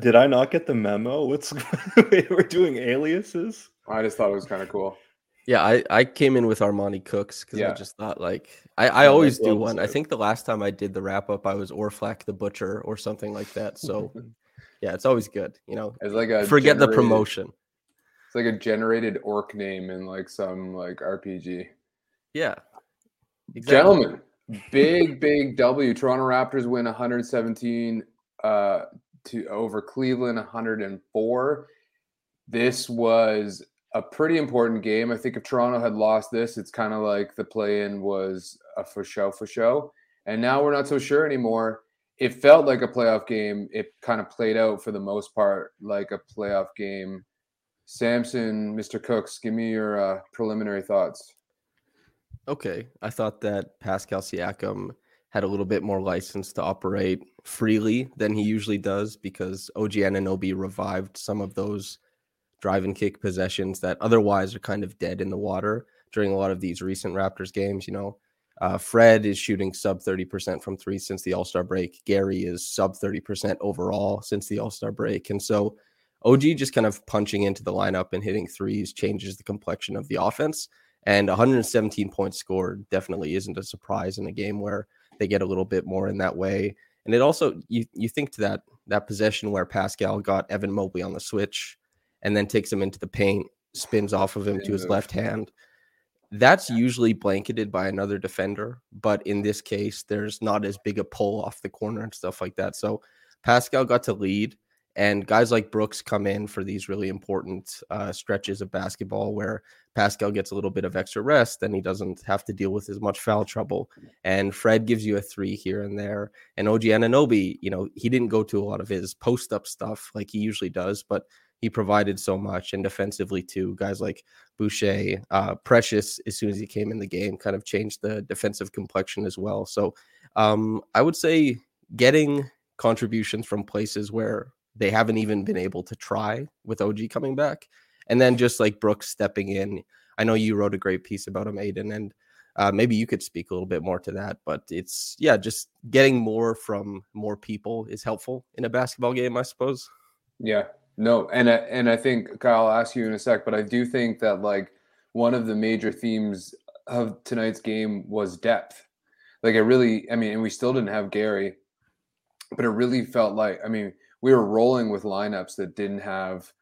Did I not get the memo? We're doing aliases? I just thought it was kind of cool. Yeah, I came in with Armani Cooks because I just thought, like, I always do one. I think the last time I did the wrap-up, I was Orflak the Butcher or something like that. So, yeah, it's always good. You know, it's like a forget the promotion. It's like a generated orc name in, like, some, like, RPG. Yeah. Exactly. Gentlemen, big W. Toronto Raptors win 117 to over Cleveland 104. This was a pretty important game. I think if Toronto had lost this, it's kind of like the play-in was a for show. And now we're not so sure anymore. It felt like a playoff game. It kind of played out for the most part like a playoff game. Samson, Mr. Cooks, give me your preliminary thoughts. Okay. I thought that Pascal Siakam had a little bit more license to operate freely than he usually does because OG Anunoby revived some of those drive and kick possessions that otherwise are kind of dead in the water during a lot of these recent Raptors games. You know, Fred is shooting sub 30% from three since the All-Star break. Gary is sub 30% overall since the All-Star break. And so OG just kind of punching into the lineup and hitting threes changes the complexion of the offense. And 117 points scored definitely isn't a surprise in a game where they get a little bit more in that way. And it also, you think to that possession where Pascal got Evan Mobley on the switch and then takes him into the paint, spins off of him to his left hand. That's usually blanketed by another defender. But in this case, there's not as big a pull off the corner and stuff like that. So Pascal got to lead. And guys like Brooks come in for these really important stretches of basketball where Pascal gets a little bit of extra rest and he doesn't have to deal with as much foul trouble. And Fred gives you a three here and there. And OG Anunoby, you know, he didn't go to a lot of his post-up stuff like he usually does, but he provided so much. And defensively, too, guys like Boucher, Precious, as soon as he came in the game, kind of changed the defensive complexion as well. So I would say getting contributions from places where they haven't even been able to try with OG coming back. And then just like Brooks stepping in. I know you wrote a great piece about him, Aiden, and maybe you could speak a little bit more to that. But it's, yeah, just getting more from more people is helpful in a basketball game, I suppose. Yeah, no. And I think, Kyle, I'll ask you in a sec, but I do think that, like, one of the major themes of tonight's game was depth. Like, and we still didn't have Gary, but it really felt like, we were rolling with lineups that didn't have,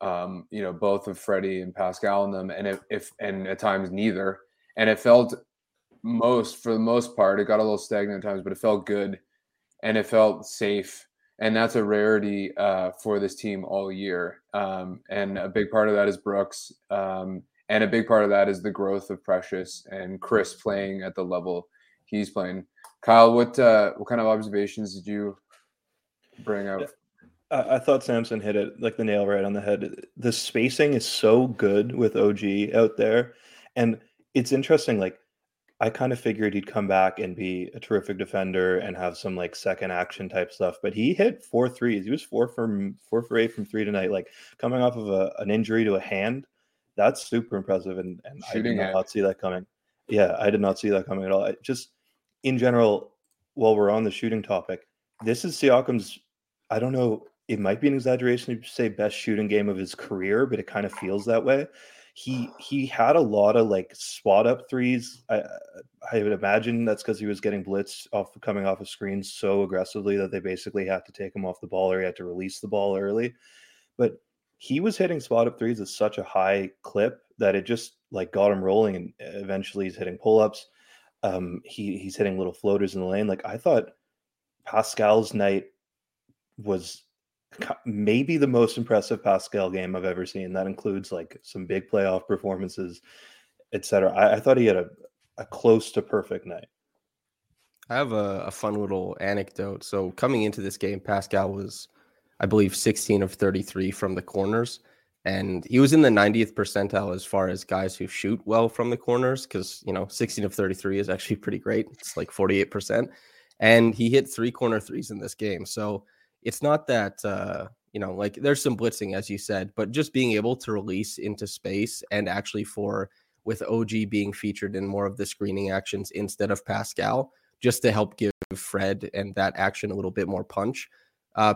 both of Freddie and Pascal in them, and and at times neither. And it felt for the most part, it got a little stagnant at times, but it felt good and it felt safe. And that's a rarity for this team all year. And a big part of that is Brooks. And a big part of that is the growth of Precious and Chris playing at the level he's playing. Kyle, what kind of observations did you bring up? I thought Samson hit it like the nail right on the head. The spacing is so good with OG out there. And it's interesting. Like, I kind of figured he'd come back and be a terrific defender and have some like second action type stuff, but he hit 4 threes. He was 4 for 8 from three tonight, like coming off of an injury to a hand. That's super impressive. And I did not see that coming. Yeah. I did not see that coming at all. Just in general, while we're on the shooting topic, this is Siakam's, I don't know, it might be an exaggeration to say best shooting game of his career, but it kind of feels that way. He had a lot of like spot up threes. I would imagine that's because he was getting blitzed coming off of screens so aggressively that they basically had to take him off the ball or he had to release the ball early. But he was hitting spot up threes at such a high clip that it just like got him rolling, and eventually he's hitting pull ups. He's hitting little floaters in the lane. Like, I thought Pascal's night was maybe the most impressive Pascal game I've ever seen. That includes like some big playoff performances, etc. I thought he had a close to perfect night. I have a fun little anecdote. So coming into this game, Pascal was I believe 16 of 33 from the corners. And he was in the 90th percentile as far as guys who shoot well from the corners, because, you know, 16 of 33 is actually pretty great. It's like 48%. And he hit 3 corner threes in this game. So it's not that, you know, like there's some blitzing, as you said, but just being able to release into space and actually for with OG being featured in more of the screening actions instead of Pascal, just to help give Fred and that action a little bit more punch.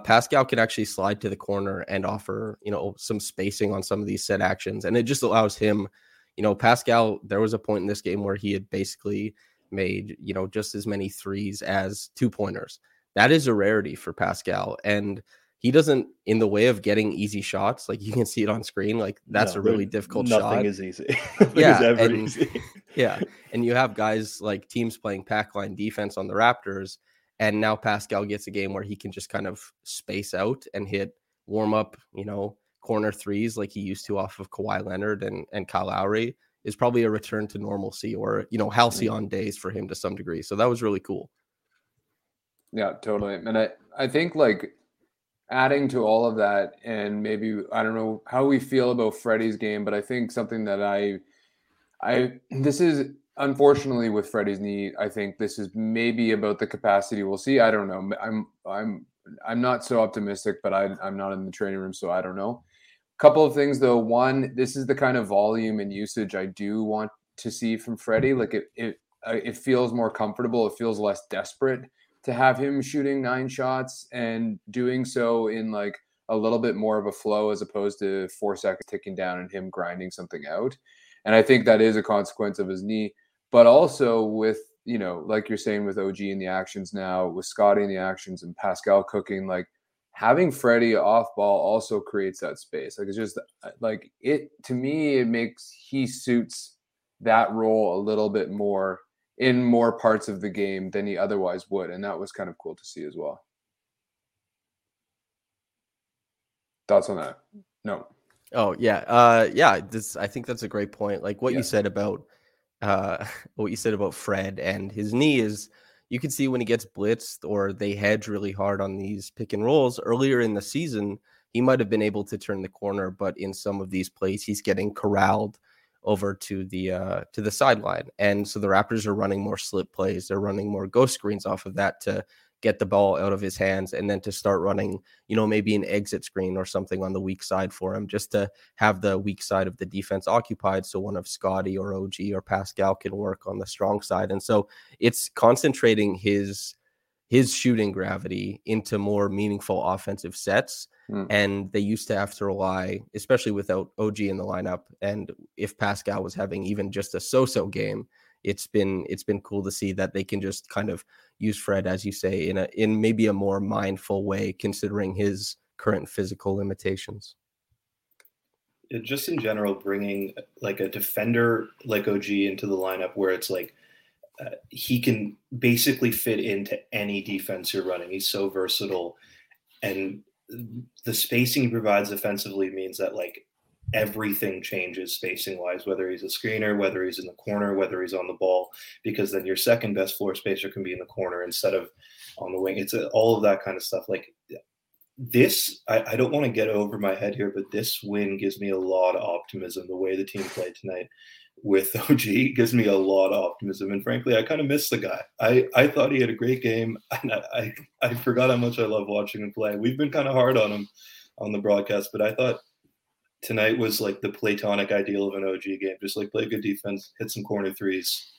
Pascal can actually slide to the corner and offer, you know, some spacing on some of these set actions. And it just allows him, you know, Pascal, there was a point in this game where he had basically made, you know, just as many threes as 2-pointers. That is a rarity for Pascal. And he doesn't, in the way of getting easy shots, like you can see it on screen, like that's a really difficult nothing shot. Nothing is easy. Nothing is ever easy. Yeah. And you have guys like teams playing pack line defense on the Raptors. And now Pascal gets a game where he can just kind of space out and hit warm up, you know, corner threes like he used to off of Kawhi Leonard and Kyle Lowry is probably a return to normalcy or, you know, halcyon days for him to some degree. So that was really cool. Yeah, totally. And I think like adding to all of that, and maybe, I don't know how we feel about Freddie's game, but I think something that this is, unfortunately, with Freddie's knee, I think this is maybe about the capacity we'll see. I don't know. I'm not so optimistic, but I'm not in the training room, so I don't know. A couple of things, though. One, this is the kind of volume and usage I do want to see from Freddie. Like it feels more comfortable. It feels less desperate to have him shooting 9 shots and doing so in like a little bit more of a flow as opposed to 4 seconds ticking down and him grinding something out. And I think that is a consequence of his knee. But also with, you know, like you're saying with OG in the actions now, with Scotty in the actions and Pascal cooking, like having Freddie off ball also creates that space. Like it's just like it, to me, it makes, he suits that role a little bit more in more parts of the game than he otherwise would. And that was kind of cool to see as well. Thoughts on that? No. Oh, yeah. I think that's a great point. Like what you said about, Fred and his knee is you can see when he gets blitzed or they hedge really hard on these pick and rolls earlier in the season, he might have been able to turn the corner, but in some of these plays, he's getting corralled over to the sideline. And so the Raptors are running more slip plays. They're running more ghost screens off of that to get the ball out of his hands and then to start running, you know, maybe an exit screen or something on the weak side for him just to have the weak side of the defense occupied. So one of Scotty or OG or Pascal can work on the strong side. And so it's concentrating his shooting gravity into more meaningful offensive sets. And they used to have to rely, especially without OG in the lineup. And if Pascal was having even just a so-so game, it's been cool to see that they can just kind of use Fred, as you say, in maybe a more mindful way, considering his current physical limitations. Just in general, bringing like a defender like OG into the lineup where it's like, he can basically fit into any defense you're running. He's so versatile, and the spacing he provides offensively means that like everything changes spacing wise, whether he's a screener, whether he's in the corner, whether he's on the ball, because then your second best floor spacer can be in the corner instead of on the wing. It's all of that kind of stuff. Like this, I don't want to get over my head here, but this win gives me a lot of optimism. The way the team played tonight with OG gives me a lot of optimism. And frankly, I kind of miss the guy. I thought he had a great game. I forgot how much I love watching him play. We've been kind of hard on him on the broadcast, but I thought tonight was like the platonic ideal of an OG game. Just like play good defense, hit some corner threes,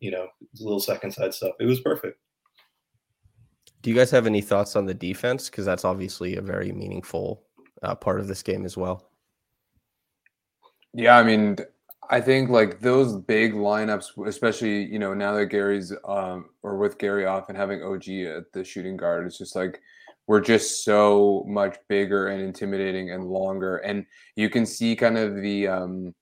you know, little second side stuff. It was perfect. Do you guys have any thoughts on the defense? Because that's obviously a very meaningful part of this game as well. Yeah, I mean, I think like those big lineups, especially, you know, now that Gary's or with Gary off and having OG at the shooting guard, it's just like we're just so much bigger and intimidating and longer. And you can see kind of the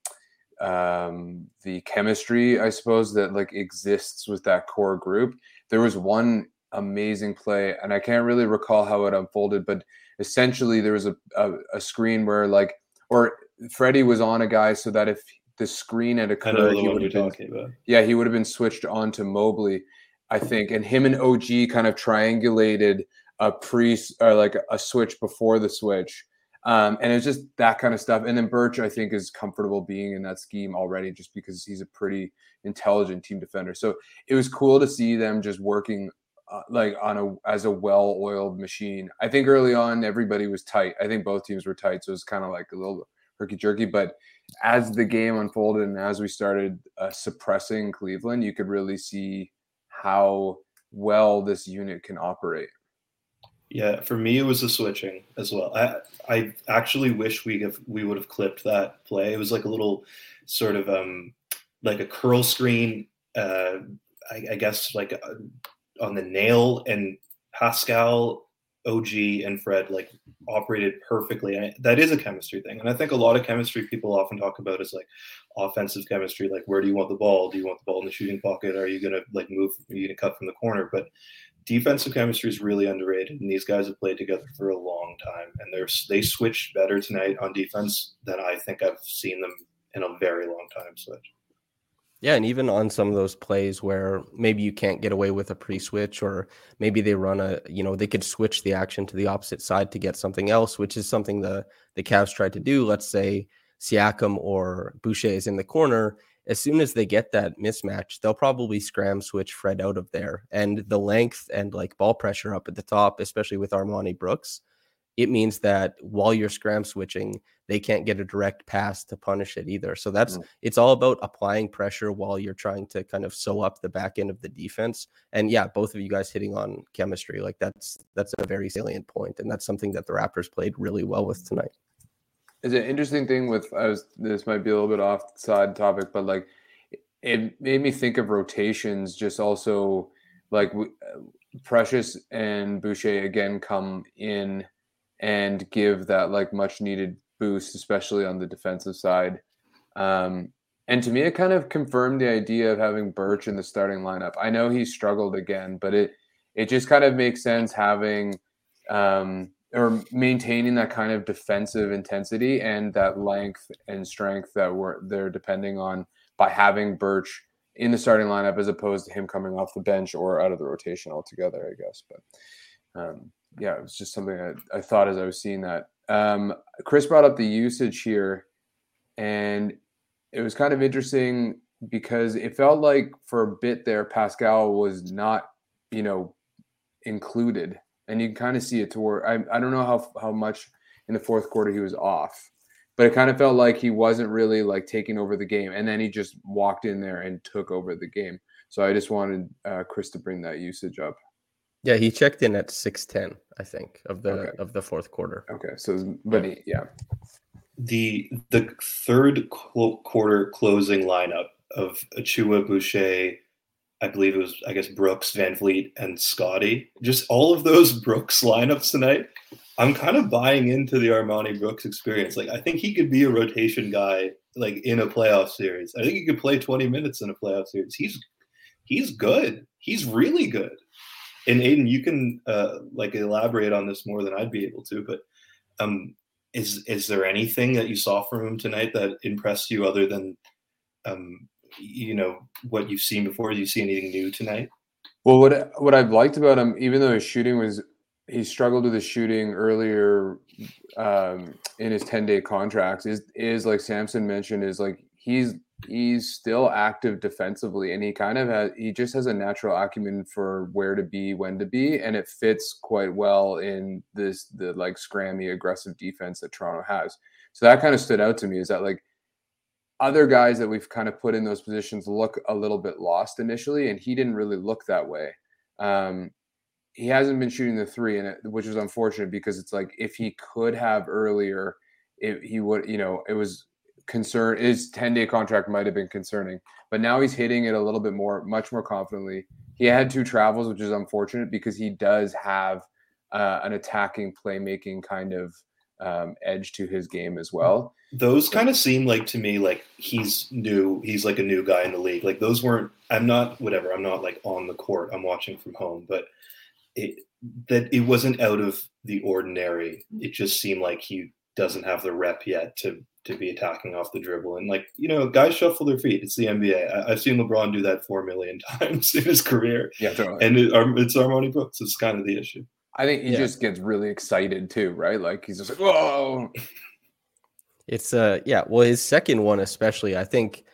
chemistry, I suppose, that like exists with that core group. There was one amazing play, and I can't really recall how it unfolded, but essentially there was a screen where like, or Freddie was on a guy so that if the screen had occurred, he would have been switched on to Mobley, I think, and him and OG kind of triangulated a pre or like a switch before the switch. And it's just that kind of stuff. And then Birch, I think, is comfortable being in that scheme already just because he's a pretty intelligent team defender. So it was cool to see them just working as a well-oiled machine. I think early on, everybody was tight. I think both teams were tight. So it was kind of like a little herky-jerky. But as the game unfolded and as we started suppressing Cleveland, you could really see how well this unit can operate. Yeah, for me, it was the switching as well. I actually wish we would have clipped that play. It was like a little sort of like a curl screen, I guess, like on the nail, and Pascal, OG, and Fred like operated perfectly. And that is a chemistry thing. And I think a lot of chemistry people often talk about is like offensive chemistry. Like, where do you want the ball? Do you want the ball in the shooting pocket? Are you going to like move? Are you going to cut from the corner? But defensive chemistry is really underrated, and these guys have played together for a long time, and they switched better tonight on defense than I think I've seen them in a very long time switch. Yeah, and even on some of those plays where maybe you can't get away with a pre-switch, or maybe they run they could switch the action to the opposite side to get something else, which is something the Cavs tried to do. Let's say Siakam or Boucher is in the corner. As soon as they get that mismatch, they'll probably scram switch Fred out of there. And the length and like ball pressure up at the top, especially with Armoni Brooks, it means that while you're scram switching, they can't get a direct pass to punish it either. So that's It's all about applying pressure while you're trying to kind of sew up the back end of the defense. And yeah, both of you guys hitting on chemistry, like that's a very salient point, and that's something that the Raptors played really well with tonight. It's an interesting thing this might be a little bit offside topic, but like it made me think of rotations. Just also like Precious and Boucher again come in and give that like much needed boost, especially on the defensive side. And to me, it kind of confirmed the idea of having Birch in the starting lineup. I know he struggled again, but it just kind of makes sense having or maintaining that kind of defensive intensity and that length and strength that they're depending on by having Birch in the starting lineup, as opposed to him coming off the bench or out of the rotation altogether, I guess. But it was just something I thought as I was seeing that. Chris brought up the usage here, and it was kind of interesting because it felt like for a bit there, Pascal was not, included. And you can kind of see it toward – I don't know how much in the fourth quarter he was off, but it kind of felt like he wasn't really, like, taking over the game. And then he just walked in there and took over the game. So I just wanted Chris to bring that usage up. Yeah, he checked in at 6:10, I think, of the fourth quarter. Okay, so – but yeah. The third quarter closing lineup of Achiuwa, Boucher – I believe it was, I guess, Brooks, VanVleet, and Scotty. Just all of those Brooks lineups tonight, I'm kind of buying into the Armoni Brooks experience. Like, I think he could be a rotation guy, like, in a playoff series. I think he could play 20 minutes in a playoff series. He's good. He's really good. And, Aiden, you can, elaborate on this more than I'd be able to, but is there anything that you saw from him tonight that impressed you other than what you've seen before? Do you see anything new tonight? Well, what I've liked about him, even though his shooting was, he struggled with his shooting earlier in his 10-day contracts, is like Samson mentioned, is like he's still active defensively, and he kind of has a natural acumen for where to be, when to be, and it fits quite well in the like scrammy aggressive defense that Toronto has. So that kind of stood out to me, is that like other guys that we've kind of put in those positions look a little bit lost initially, and he didn't really look that way. He hasn't been shooting the three, which is unfortunate, because it's like if he could have earlier, he would. It was concern. His 10-day contract might have been concerning, but now he's hitting it a little bit more, much more confidently. He had 2 travels, which is unfortunate because he does have an attacking, playmaking kind of edge to his game as well. Those kind of seem like, to me, like he's new. He's like a new guy in the league. Like those weren't, I'm not like on the court. I'm watching from home, but it wasn't out of the ordinary. It just seemed like he doesn't have the rep yet to be attacking off the dribble. And like, guys shuffle their feet. It's the NBA. I've seen LeBron do that 4 million times in his career. Yeah, totally. And it's Armoni Brooks. It's kind of the issue. I think he just gets really excited too, right? Like he's just like, whoa. It's well, his second one especially, I think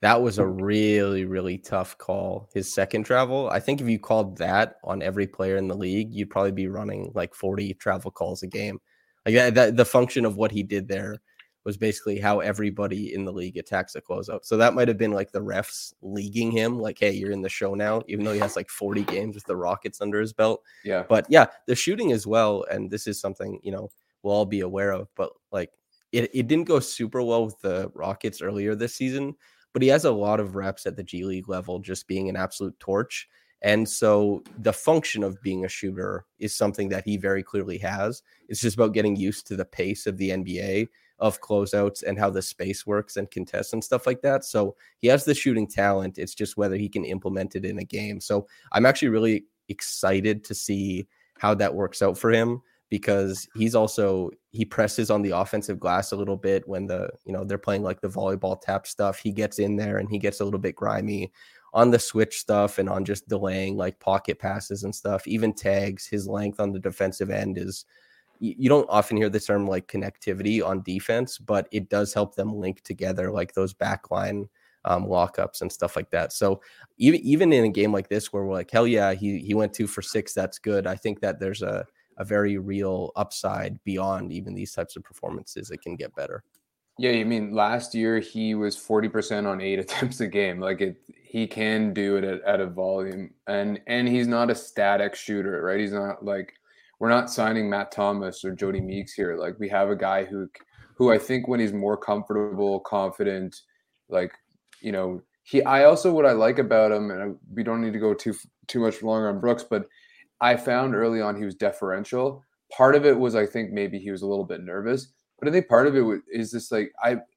that was a really, really tough call. His second travel, I think if you called that on every player in the league, you'd probably be running like 40 travel calls a game. Like that the function of what he did there was basically how everybody in the league attacks a closeout. So that might have been like the refs leaguing him, like, hey, you're in the show now, even though he has like 40 games with the Rockets under his belt. Yeah. But yeah, the shooting as well, and this is something, you know, we'll all be aware of, but like it didn't go super well with the Rockets earlier this season, but he has a lot of reps at the G League level just being an absolute torch. And so the function of being a shooter is something that he very clearly has. It's just about getting used to the pace of the NBA, of closeouts and how the space works and contests and stuff like that. So he has the shooting talent. It's just whether he can implement it in a game. So I'm actually really excited to see how that works out for him, because he presses on the offensive glass a little bit when they're playing like the volleyball tap stuff. He gets in there and he gets a little bit grimy on the switch stuff and on just delaying like pocket passes and stuff, even tags. His length on the defensive end is, you don't often hear the term like connectivity on defense, but it does help them link together like those backline lockups and stuff like that. So even in a game like this where we're like, hell yeah, he went 2 for 6. That's good. I think that there's a very real upside beyond even these types of performances. It can get better. Yeah, I mean, last year he was 40% on 8 attempts a game. Like he can do it at a volume, and he's not a static shooter, right? He's not like, we're not signing Matt Thomas or Jody Meeks here. Like we have a guy who I think when he's more comfortable, confident, like, you know, what I like about him, and we don't need to go too much longer on Brooks, but I found early on he was deferential. Part of it was, I think maybe he was a little bit nervous, but I think part of it is this, like,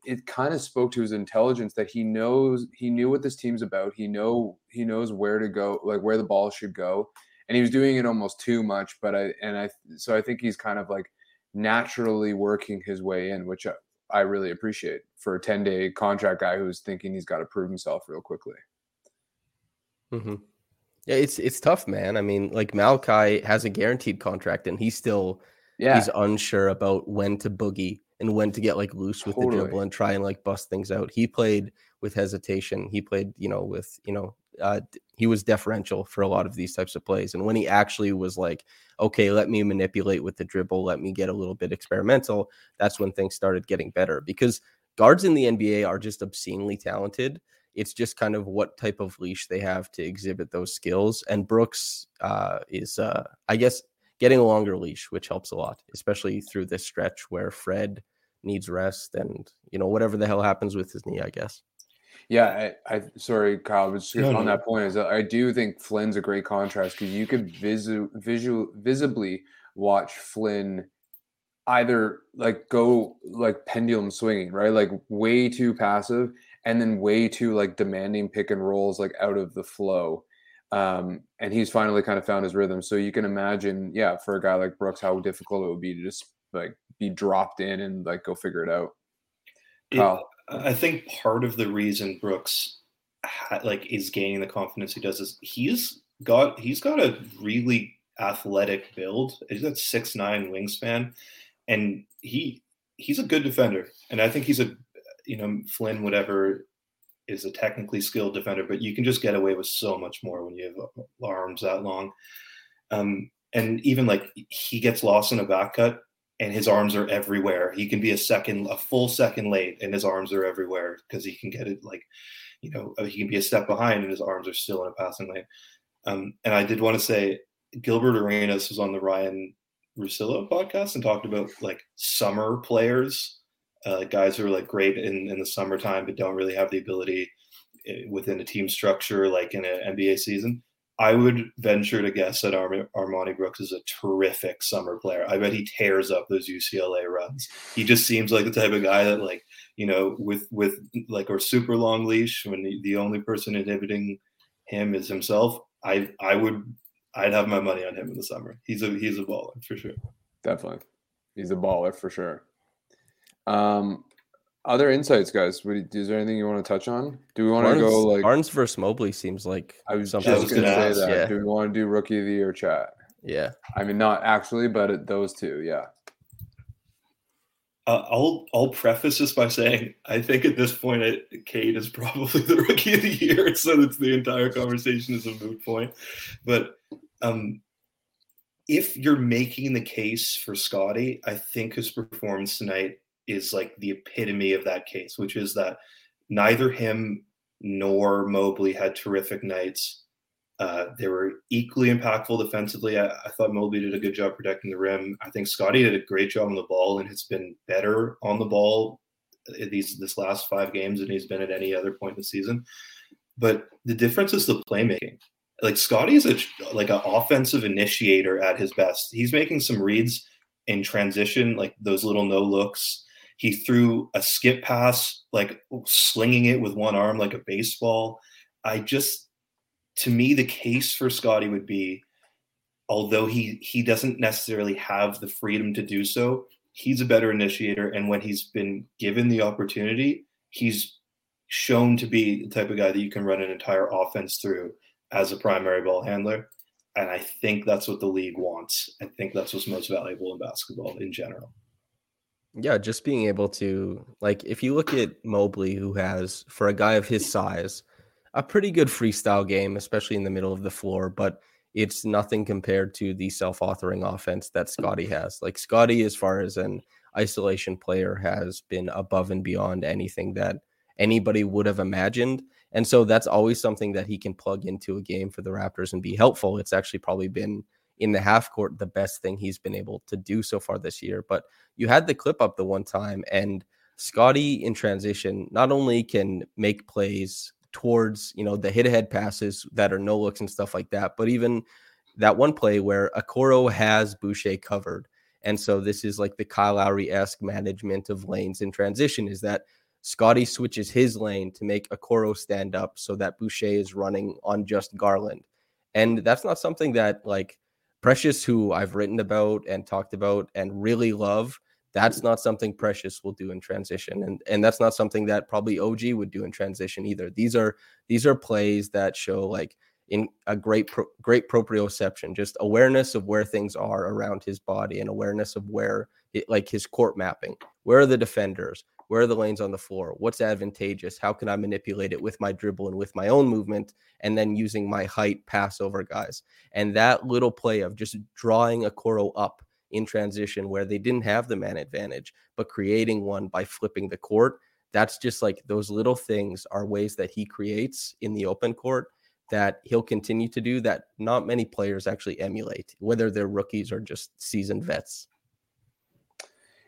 it kind of spoke to his intelligence that he knew what this team's about. He knows where to go, like where the ball should go. And he was doing it almost too much, but I think he's kind of like naturally working his way in, which I really appreciate for a 10-day contract guy who's thinking he's got to prove himself real quickly. Mm-hmm. Yeah, it's tough, man. I mean, like Malachi has a guaranteed contract, and he's still he's unsure about when to boogie and when to get like loose with the dribble and try and like bust things out. He played with hesitation. He played, he was deferential for a lot of these types of plays. And when he actually was like, okay, let me manipulate with the dribble, let me get a little bit experimental, that's when things started getting better, because guards in the NBA are just obscenely talented. It's just kind of what type of leash they have to exhibit those skills. And Brooks is getting a longer leash, which helps a lot, especially through this stretch where Fred needs rest and, you know, whatever the hell happens with his knee, I guess. Yeah, I sorry, Kyle, but just on that point, is I do think Flynn's a great contrast, because you could visibly watch Flynn either like go like pendulum swinging, right? Like way too passive and then way too like demanding pick and rolls, like out of the flow. And he's finally kind of found his rhythm. So you can imagine, yeah, for a guy like Brooks, how difficult it would be to just like be dropped in and like go figure it out. Kyle. I think part of the reason Brooks is gaining the confidence he does is he's got a really athletic build. He's got 6'9" wingspan, and he's a good defender. And I think he's Flynn, whatever, is a technically skilled defender, but you can just get away with so much more when you have arms that long. And even like he gets lost in a back cut, and his arms are everywhere. He can be a full second late, and his arms are everywhere, because he can get it he can be a step behind and his arms are still in a passing lane. And I did want to say Gilbert Arenas was on the Ryan Russillo podcast and talked about like summer players, guys who are like great in the summertime but don't really have the ability within a team structure like in an NBA season. I would venture to guess that Armoni Brooks is a terrific summer player. I bet he tears up those UCLA runs. He just seems like the type of guy that, like, you know, with like a super long leash, when the only person inhibiting him is himself. I'd have my money on him in the summer. He's a baller for sure. Definitely, he's a baller for sure. Other insights, guys. Is there anything you want to touch on? Do we want to go like Barnes versus Mobley? Seems like I was just going to say that. Yeah. Do we want to do rookie of the year chat? Yeah. I mean, not actually, but those two, yeah. I'll preface this by saying I think at this point, Cade is probably the rookie of the year, so that's the entire conversation is a moot point. But if you're making the case for Scotty, I think his performance tonight is like the epitome of that case, which is that neither him nor Mobley had terrific nights. They were equally impactful defensively. I thought Mobley did a good job protecting the rim. I think Scotty did a great job on the ball and has been better on the ball this last 5 games than he's been at any other point in the season. But the difference is the playmaking. Like, Scotty is an offensive initiator at his best. He's making some reads in transition, like those little no looks. He threw a skip pass, like slinging it with one arm like a baseball. To me, the case for Scotty would be, although he doesn't necessarily have the freedom to do so, he's a better initiator. And when he's been given the opportunity, he's shown to be the type of guy that you can run an entire offense through as a primary ball handler. And I think that's what the league wants. I think that's what's most valuable in basketball in general. Yeah, just being able to, like, if you look at Mobley, who has, for a guy of his size, a pretty good freestyle game, especially in the middle of the floor, but it's nothing compared to the self-authoring offense that Scotty has. Like, Scotty, as far as an isolation player, has been above and beyond anything that anybody would have imagined. And so that's always something that he can plug into a game for the Raptors and be helpful. It's actually probably been, in the half court, the best thing he's been able to do so far this year. But you had the clip up the one time, and Scotty in transition not only can make plays towards, you know, the hit ahead passes that are no looks and stuff like that, but even that one play where Okoro has Boucher covered. And so this is like the Kyle Lowry-esque management of lanes in transition, is that Scotty switches his lane to make Okoro stand up so that Boucher is running on just Garland. And that's not something that, like, Precious, who I've written about and talked about and really love, that's not something Precious will do in transition. And that's not something that probably OG would do in transition either. These are plays that show, like, in a great proprioception, just awareness of where things are around his body and awareness of where it, like, his court mapping. Where are the defenders? Where are the lanes on the floor? What's advantageous? How can I manipulate it with my dribble and with my own movement, and then using my height pass over guys? And that little play of just drawing Okoro up in transition where they didn't have the man advantage, but creating one by flipping the court. That's just, like, those little things are ways that he creates in the open court that he'll continue to do, that not many players actually emulate, whether they're rookies or just seasoned vets.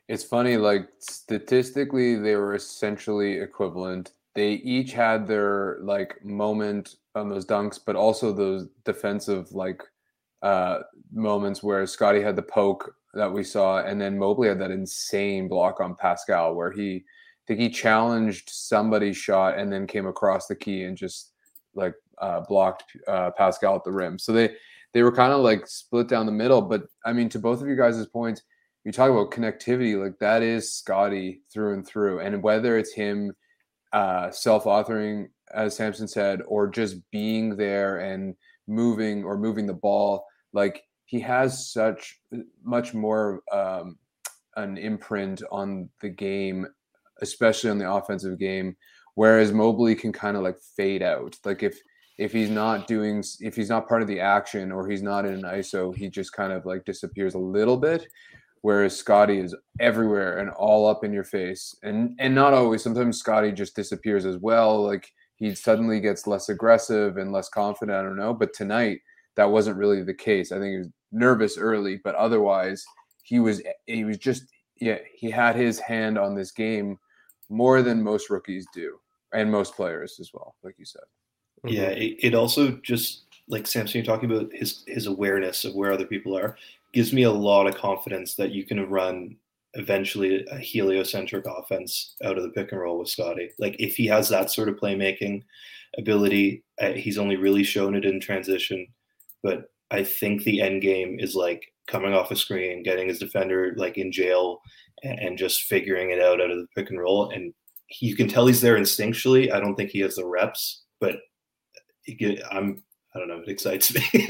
It's funny, like, statistically, they were essentially equivalent. They each had their, like, moment on those dunks, but also those defensive, like, moments where Scotty had the poke that we saw, and then Mobley had that insane block on Pascal where he challenged somebody's shot and then came across the key and just, like, blocked Pascal at the rim. So they were kind of, like, split down the middle. But, I mean, to both of you guys' points, you talk about connectivity, like, that is Scotty through and through. And whether it's him self-authoring, as Samson said, or just being there and moving the ball, like, he has such much more an imprint on the game, especially on the offensive game, whereas Mobley can kind of, like, fade out. Like, if he's not part of the action or he's not in an ISO, he just kind of, like, disappears a little bit. Whereas Scotty is everywhere and all up in your face. And not always. Sometimes Scotty just disappears as well. Like, he suddenly gets less aggressive and less confident. I don't know. But tonight, that wasn't really the case. I think he was nervous early, but otherwise, he was just, yeah, he had his hand on this game more than most rookies do, and most players as well, like you said. Yeah, it also just, like, Samson, you're talking about his awareness of where other people are. Gives me a lot of confidence that you can run eventually a heliocentric offense out of the pick and roll with Scotty. Like, if he has that sort of playmaking ability, he's only really shown it in transition. But I think the end game is, like, coming off a screen, getting his defender, like, in jail, and just figuring it out of the pick and roll. And you can tell he's there instinctually. I don't think he has the reps, but I don't know. It excites me.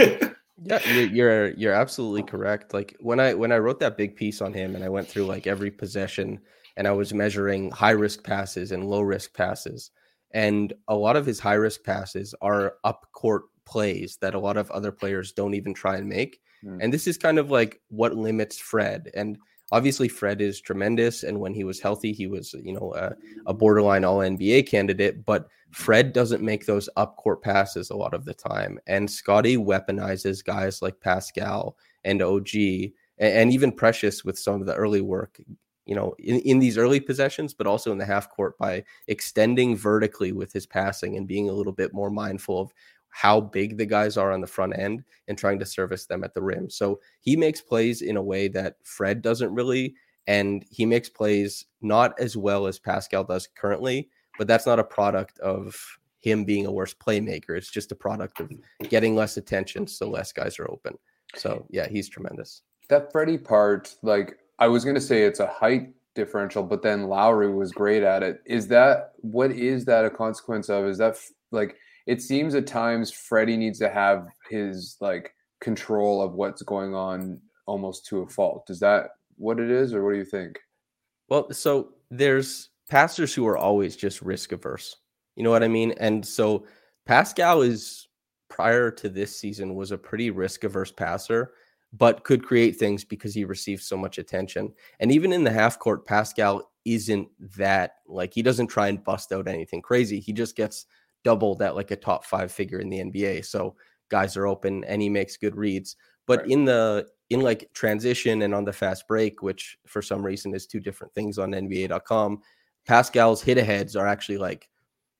Yeah, you're absolutely correct. Like when I wrote that big piece on him and I went through like every possession and I was measuring high risk passes and low risk passes. And a lot of his high risk passes are up court plays that a lot of other players don't even try and make. Mm. And this is kind of like what limits Fred. And obviously Fred is tremendous. And when he was healthy, he was, a borderline all NBA candidate, but Fred doesn't make those up court passes a lot of the time. And Scotty weaponizes guys like Pascal and OG and even Precious with some of the early work, in these early possessions, but also in the half court by extending vertically with his passing and being a little bit more mindful of how big the guys are on the front end and trying to service them at the rim. So he makes plays in a way that Fred doesn't really, and he makes plays not as well as Pascal does currently, but that's not a product of him being a worse playmaker. It's just a product of getting less attention, so less guys are open. So yeah, he's tremendous. That Freddie part, like I was going to say it's a height differential, but then Lowry was great at it. What is that a consequence of? Is that like... It seems at times Freddie needs to have his like control of what's going on almost to a fault. Is that what it is, or what do you think? Well, so there's passers who are always just risk averse. You know what I mean? And so Pascal is, prior to this season, was a pretty risk averse passer, but could create things because he received so much attention. And even in the half court, Pascal isn't that, like, he doesn't try and bust out anything crazy. He just gets doubled at like a top five figure in the NBA. So guys are open and he makes good reads, but right. in like transition and on the fast break, which for some reason is two different things on NBA.com, Pascal's hit aheads are actually like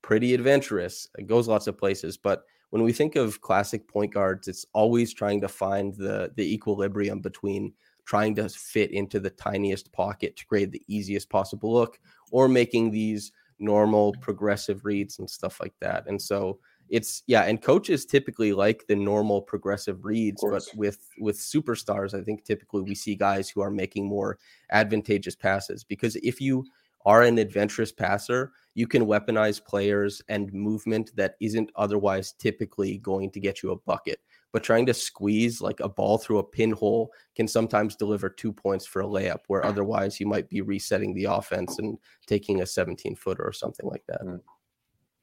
pretty adventurous. It goes lots of places, but when we think of classic point guards, it's always trying to find the equilibrium between trying to fit into the tiniest pocket to create the easiest possible look or making these normal progressive reads and stuff like that. And so it's, yeah, and coaches typically like the normal progressive reads, but with superstars, I think typically we see guys who are making more advantageous passes, because if you are an adventurous passer, you can weaponize players and movement that isn't otherwise typically going to get you a bucket. But trying to squeeze like a ball through a pinhole can sometimes deliver 2 points for a layup, where otherwise you might be resetting the offense and taking a 17-footer or something like that.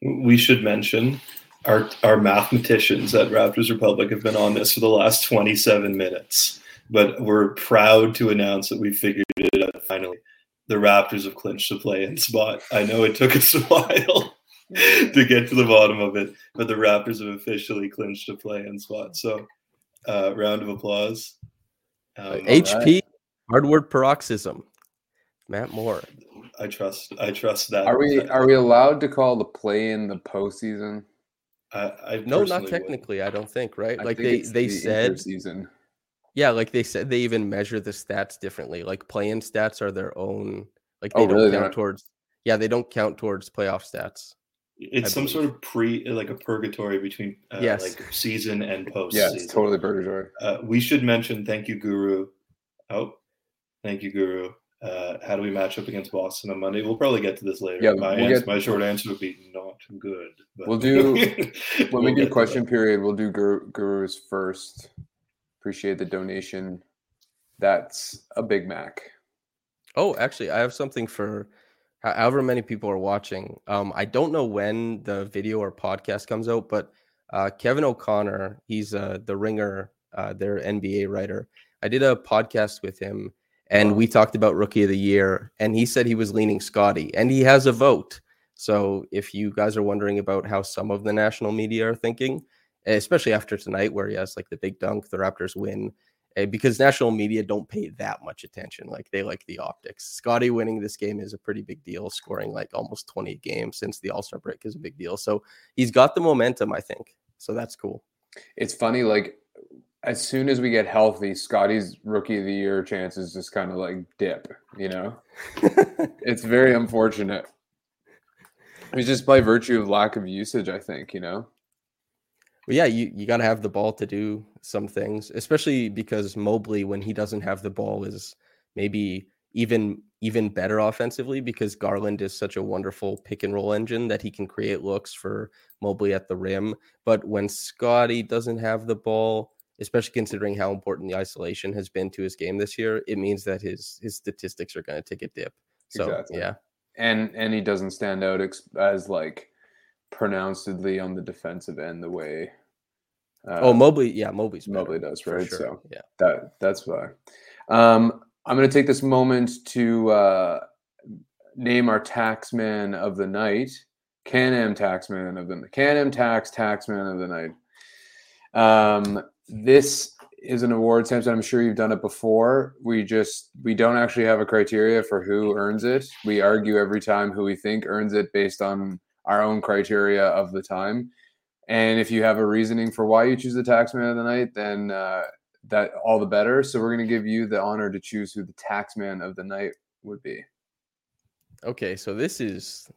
We should mention our mathematicians at Raptors Republic have been on this for the last 27 minutes, but we're proud to announce that we figured it out finally. The Raptors have clinched the play-in spot. I know it took us a while to get to the bottom of it, but the Raptors have officially clinched a play-in spot. So, round of applause. HP, hard word paroxysm. Matt Moore. I trust that. Are we allowed to call the play-in the postseason? No, not technically. I don't think. Right? Like they said. Season. Yeah, like they said, they even measure the stats differently. Like play-in stats are their own. Like they don't count towards. Yeah, they don't count towards playoff stats. It's some sort of a purgatory between like season and post. Yeah, it's totally purgatory. We should mention, thank you, Guru. How do we match up against Boston on Monday? We'll probably get to this later. Yeah, my short answer would be not good. But we'll do when we do question period. We'll do Guru's first. Appreciate the donation. That's a Big Mac. Oh, actually, I have something for. However many people are watching, I don't know when the video or podcast comes out, but Kevin O'Connor, he's The Ringer, their NBA writer. I did a podcast with him, and we talked about Rookie of the Year, and he said he was leaning Scotty, and he has a vote. So if you guys are wondering about how some of the national media are thinking, especially after tonight where he has like the big dunk, the Raptors win, because national media don't pay that much attention. Like they like the optics. Scotty winning this game is a pretty big deal. Scoring like almost 20 games since the All-Star break is a big deal. So he's got the momentum, I think. So that's cool. It's funny. Like as soon as we get healthy, Scotty's Rookie of the Year chances just kind of like dip, It's very unfortunate. It's just by virtue of lack of usage, I think, Well, yeah, you got to have the ball to do some things, especially because Mobley, when he doesn't have the ball, is maybe even better offensively because Garland is such a wonderful pick and roll engine that he can create looks for Mobley at the rim. But when Scotty doesn't have the ball, especially considering how important the isolation has been to his game this year. It means that his statistics are going to take a dip. So, exactly. Yeah. And he doesn't stand out as like pronouncedly on the defensive end the way. Mobley. Yeah. Mobley does. Right. Sure. So yeah, that's why. I'm going to take this moment to name our taxman of the night. Can-Am Taxman of the night. Can-Am Tax Taxman of the night. This is an award, Samson. I'm sure you've done it before. We don't actually have a criteria for who earns it. We argue every time who we think earns it based on our own criteria of the time. And if you have a reasoning for why you choose the Taxman of the night, then that all the better. So we're going to give you the honor to choose who the Taxman of the night would be. Okay, so this is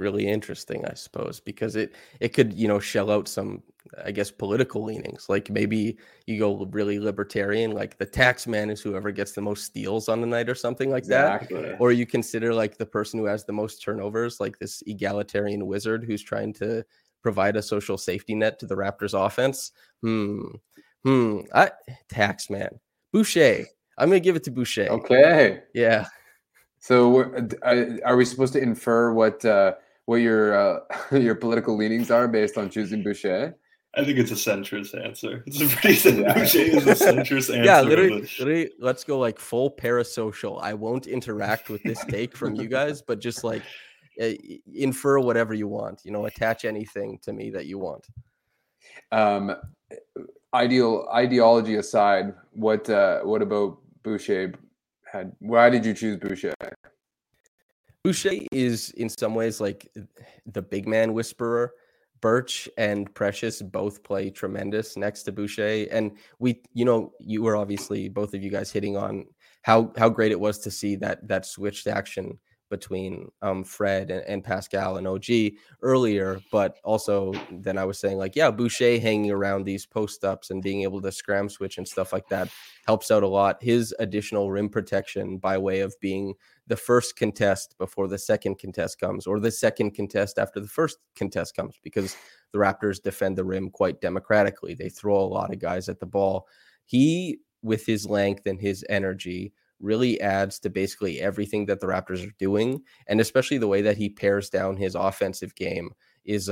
really interesting, I suppose, because it could, shell out some, I guess, political leanings. Like maybe you go really libertarian, like the taxman is whoever gets the most steals on the night or something like that. Exactly. Or you consider like the person who has the most turnovers, like this egalitarian wizard who's trying to provide a social safety net to the Raptors offense. Taxman. Boucher. I'm going to give it to Boucher. Okay. Yeah. So are we supposed to infer what your political leanings are based on choosing Boucher? I think it's a centrist answer. It's a pretty Boucher is a centrist answer. Yeah, literally, let's go like full parasocial. I won't interact with this take from you guys, but just like infer whatever you want. Attach anything to me that you want. Ideology aside, what about Boucher? Why did you choose Boucher? Boucher is in some ways like the big man whisperer. Birch and Precious both play tremendous next to Boucher. And we, you were obviously both of you guys hitting on how great it was to see that switched action between Fred and Pascal and OG earlier. But also then I was saying like, yeah, Boucher hanging around these post-ups and being able to scram switch and stuff like that helps out a lot. His additional rim protection by way of being the first contest before the second contest comes, or the second contest after the first contest comes, because the Raptors defend the rim quite democratically. They throw a lot of guys at the ball. He, with his length and his energy, really adds to basically everything that the Raptors are doing, and especially the way that he pairs down his offensive game is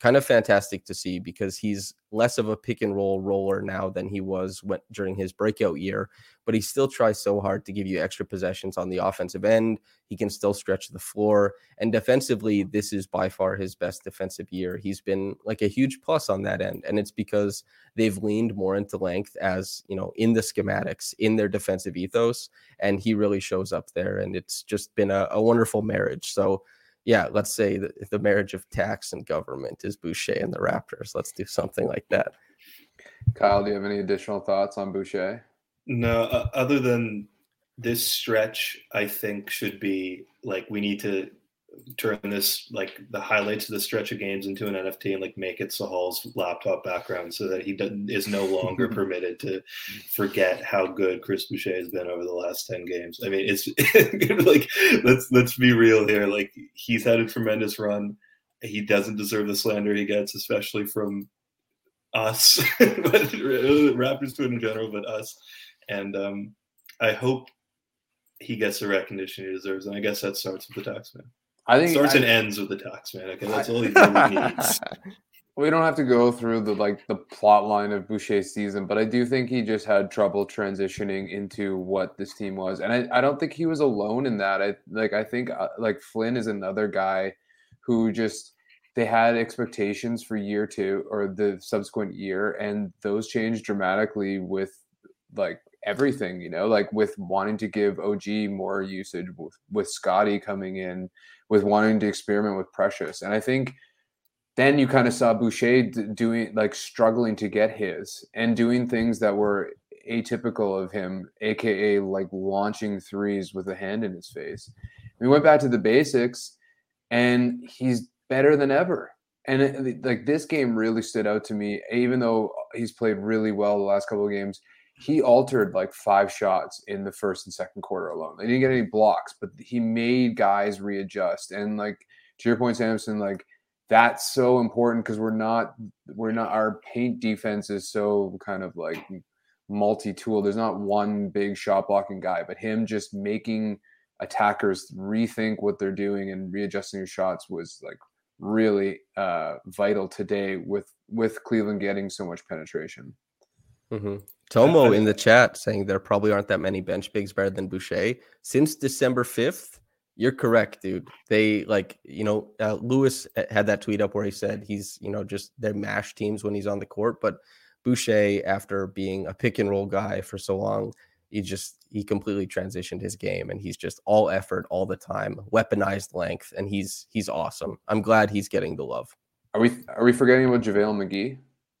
kind of fantastic to see, because he's less of a pick and roll roller now than he was during his breakout year, but he still tries so hard to give you extra possessions on the offensive end. He can still stretch the floor, and defensively, this is by far his best defensive year. He's been like a huge plus on that end, and it's because they've leaned more into length as, in the schematics, in their defensive ethos, and he really shows up there, and it's just been a wonderful marriage. So yeah, let's say that the marriage of tax and government is Boucher and the Raptors. Let's do something like that. Kyle, do you have any additional thoughts on Boucher? No, other than this stretch, I think should be like, we need to turn this, like the highlights of the stretch of games into an NFT and like make it Sahal's laptop background so that he is no longer permitted to forget how good Chris Boucher has been over the last 10 games. I mean, it's like, let's be real here. Like, he's had a tremendous run. He doesn't deserve the slander he gets, especially from us, but Raptors too in general, but us. And I hope he gets the recognition he deserves. And I guess that starts with the taxman. I think starts and ends with the taxman. Okay, that's all he really needs. We don't have to go through the plot line of Boucher's season, but I do think he just had trouble transitioning into what this team was, and I don't think he was alone in that. I think Flynn is another guy who just they had expectations for year two or the subsequent year, and those changed dramatically with everything, with wanting to give OG more usage, with Scotty coming in, with wanting to experiment with Precious. And I think then you kind of saw Boucher doing struggling to get his and doing things that were atypical of him, AKA launching threes with a hand in his face. And we went back to the basics and he's better than ever. And this game really stood out to me, even though he's played really well the last couple of games. He altered 5 shots in the first and second quarter alone. They didn't get any blocks, but he made guys readjust. And to your point, Samson, that's so important because we're not our paint defense is so kind of like multi-tool. There's not one big shot blocking guy, but him just making attackers rethink what they're doing and readjusting your shots was like really vital today with Cleveland getting so much penetration. Mm-hmm. Tomo in the chat saying there probably aren't that many bench bigs better than Boucher since December 5th. You're correct, dude. They Lewis had that tweet up where he said he's, just they mash teams when he's on the court. But Boucher, after being a pick and roll guy for so long, he completely transitioned his game, and he's just all effort all the time, weaponized length, and he's awesome. I'm glad he's getting the love. Are we forgetting about JaVale McGee?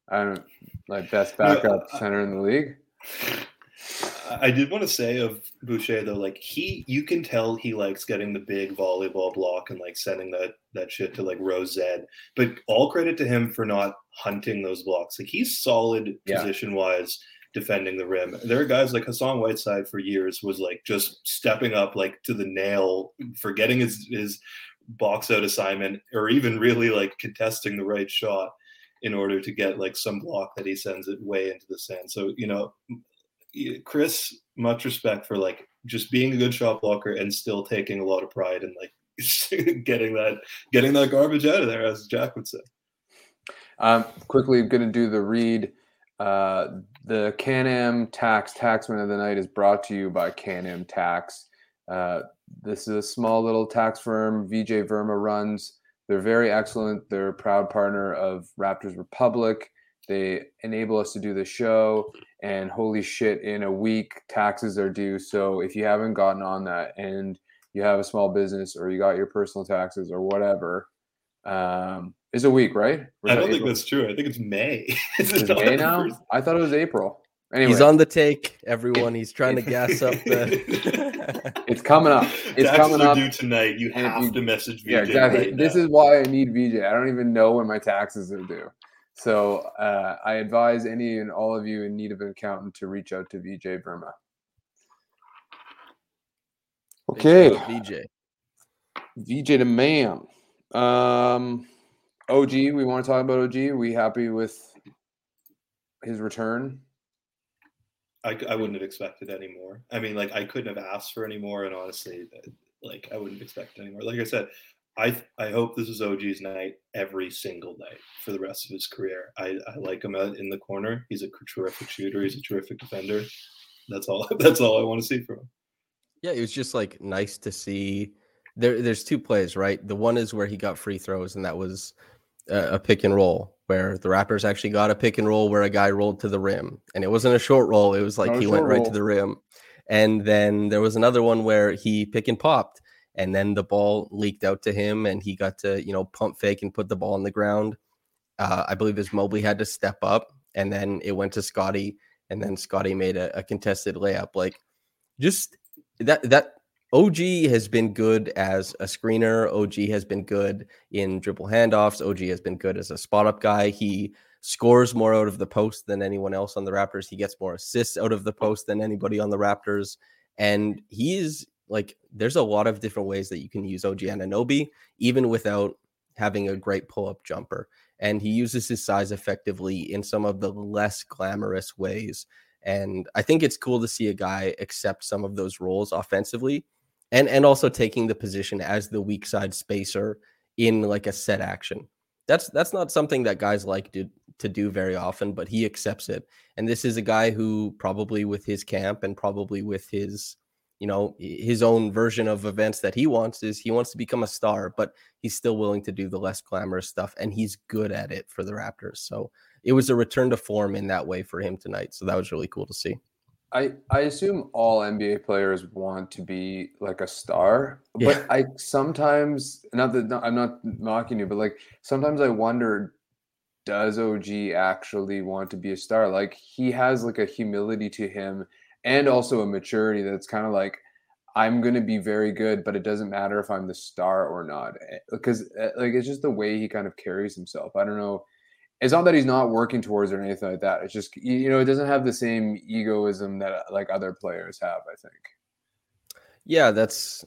I don't like best backup center in the league. I did want to say of Boucher though, like you can tell he likes getting the big volleyball block and like sending that shit to like Rosette, but all credit to him for not hunting those blocks. Like he's solid position wise defending the rim. There are guys like Hassan Whiteside for years was like just stepping up like to the nail, forgetting his box out assignment or even really like contesting the right shot in order to get like some block that he sends it way into the sand. So, Chris, much respect for like just being a good shot blocker and still taking a lot of pride in like getting that garbage out of there, as Jack would say. Quickly, I'm going to do the read. The Can-Am Taxman of the night is brought to you by Can-Am Tax. This is a small little tax firm Vijay Verma runs. They're very excellent. They're a proud partner of Raptors Republic. They enable us to do the show, and holy shit, in a week, taxes are due. So if you haven't gotten on that and you have a small business or you got your personal taxes or whatever, it's a week, right? I don't think that's true. I think it's May. Is it May now? I thought it was April. Anyway. He's on the take, everyone. He's trying to gas up the... It's coming up. It's taxes coming up. Due tonight. You have to message VJ. Yeah, exactly. Right this now. Is why I need VJ. I don't even know when my taxes are due. So I advise any and all of you in need of an accountant to reach out to Vijay Verma. Okay. Vijay the man. OG, we want to talk about OG. Are we happy with his return? I wouldn't have expected any more. I mean, like, I couldn't have asked for any more. And honestly, like, I wouldn't expect any more. Like I said, I hope this is OG's night every single night for the rest of his career. I like him out in the corner. He's a terrific shooter. He's a terrific defender. That's all I want to see from him. Yeah, it was just like nice to see. There's two plays, right? The one is where he got free throws, and that was a pick and roll where the Raptors actually got a pick and roll where a guy rolled to the rim, and it wasn't a short roll. It was like he went right to the rim. And then there was another one where he pick and popped. And then the ball leaked out to him, and he got to, pump fake and put the ball on the ground. I believe his Mobley had to step up, and then it went to Scotty, and then Scotty made a contested layup. Like, just that OG has been good as a screener. OG has been good in dribble handoffs. OG has been good as a spot-up guy. He scores more out of the post than anyone else on the Raptors. He gets more assists out of the post than anybody on the Raptors. And he is... Like, there's a lot of different ways that you can use OG Anunoby, even without having a great pull-up jumper. And he uses his size effectively in some of the less glamorous ways. And I think it's cool to see a guy accept some of those roles offensively and also taking the position as the weak side spacer in like a set action. That's not something that guys like to do very often, but he accepts it. And this is a guy who probably with his camp and probably with his... his own version of events that he wants is he wants to become a star, but he's still willing to do the less glamorous stuff, and he's good at it for the Raptors. So it was a return to form in that way for him tonight. So that was really cool to see. I assume all NBA players want to be like a star, but I sometimes, I'm not mocking you, but like sometimes I wonder, does OG actually want to be a star? Like he has like a humility to him and also a maturity that's kind of like, I'm going to be very good, but it doesn't matter if I'm the star or not. Because like it's just the way he kind of carries himself. I don't know. It's not that he's not working towards it or anything like that. It's just, it doesn't have the same egoism that like other players have, I think. Yeah, that's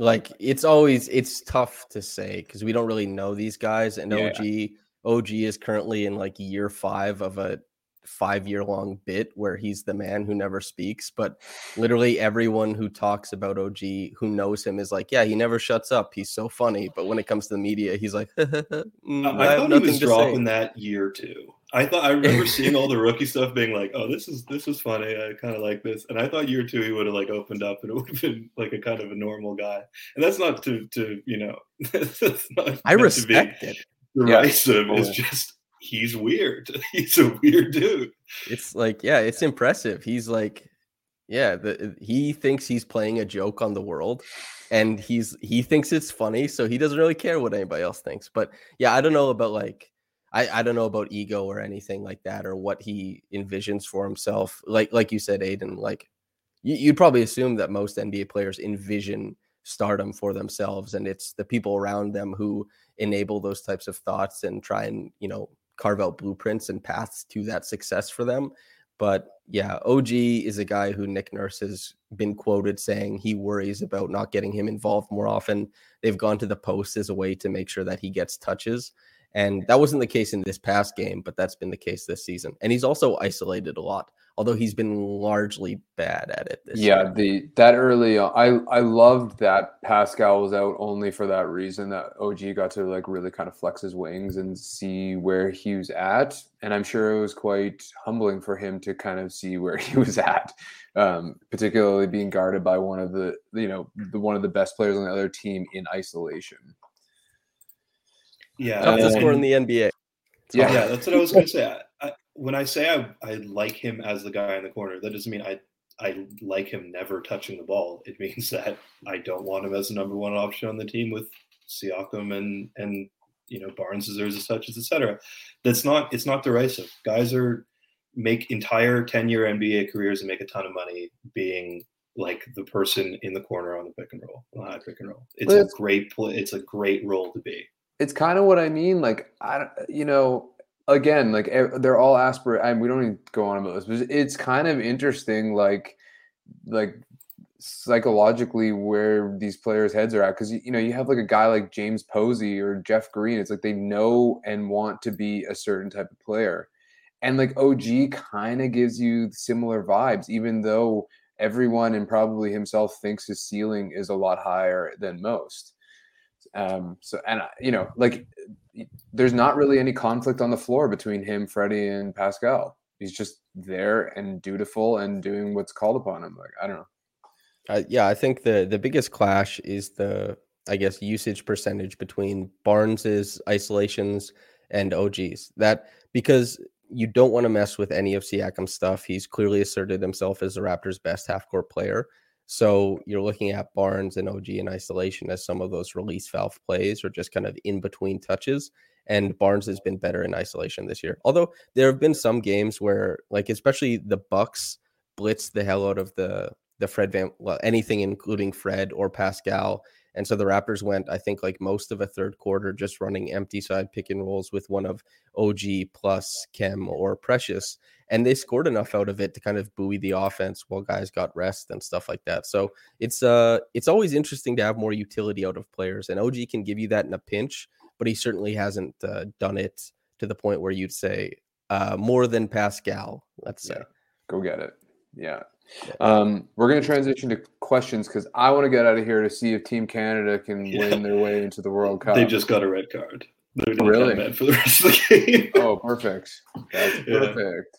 Like, it's tough to say because we don't really know these guys. And yeah, OG is currently in like year 5 of a 5-year-long bit where he's the man who never speaks, but literally everyone who talks about OG who knows him is like, yeah, he never shuts up, he's so funny, but when it comes to the media he's like I thought he was dropping that year too. I remember seeing all the rookie stuff being like, oh, this is funny, I kind of like this, and I thought year 2 he would have like opened up and it would have been like a kind of a normal guy. And that's not to you know, that's not I respect to be it derisive. Yeah. It's just he's weird. He's a weird dude. It's like, yeah, it's impressive. He's like, yeah, he thinks he's playing a joke on the world, and he thinks it's funny, so he doesn't really care what anybody else thinks. But yeah, I don't know about like, I don't know about ego or anything like that, or what he envisions for himself. Like you said, Aiden, like you'd probably assume that most NBA players envision stardom for themselves, and it's the people around them who enable those types of thoughts and try and, you know, carve out blueprints and paths to that success for them. But yeah, OG is a guy who Nick Nurse has been quoted saying he worries about not getting him involved more often. They've gone to the post as a way to make sure that he gets touches. And that wasn't the case in this past game, but that's been the case this season. And he's also isolated a lot, although he's been largely bad at it this year. Yeah, that early on, I loved that Pascal was out only for that reason, that OG got to like really kind of flex his wings and see where he was at. And I'm sure it was quite humbling for him to kind of see where he was at, particularly being guarded by one of the, you know, one of the best players on the other team in isolation. Yeah, tough to score in the NBA. Yeah, that's what I was going to say. When I say I like him as the guy in the corner, that doesn't mean I like him never touching the ball. It means that I don't want him as the number one option on the team with Siakam and you know, Barnes deserves his touches, etc. It's not derisive. Guys are make entire 10-year NBA careers and make a ton of money being like the person in the corner on the pick and roll, on high pick and roll. It's a great role to be. It's kind of what I mean. Like, they're all aspirate. We don't need to go on about this, but it's kind of interesting, like psychologically where these players' heads are at. Because you know, you have like a guy like James Posey or Jeff Green. It's like they know and want to be a certain type of player, and like OG kind of gives you similar vibes, even though everyone and probably himself thinks his ceiling is a lot higher than most. There's not really any conflict on the floor between him, Freddie, and Pascal. He's just there and dutiful and doing what's called upon him. Like, I don't know. I think the biggest clash is the usage percentage between Barnes's isolations and OG's. That because you don't want to mess with any of Siakam's stuff. He's clearly asserted himself as the Raptors' best half-court player. So you're looking at Barnes and OG in isolation as some of those release valve plays or just kind of in between touches. And Barnes has been better in isolation this year. Although there have been some games where, like, especially the Bucks blitz the hell out of the Fred anything including Fred or Pascal. And so the Raptors went, I think, like most of a third quarter just running empty side pick and rolls with one of OG plus Kem or Precious. And they scored enough out of it to kind of buoy the offense while guys got rest and stuff like that. So it's always interesting to have more utility out of players. And OG can give you that in a pinch, but he certainly hasn't done it to the point where you'd say more than Pascal, let's say. Go get it. Yeah. We're going to transition to questions because I want to get out of here to see if Team Canada can win their way into the World Cup. They just got a red card. They're really bad for the rest of the game. Oh, perfect. That's perfect.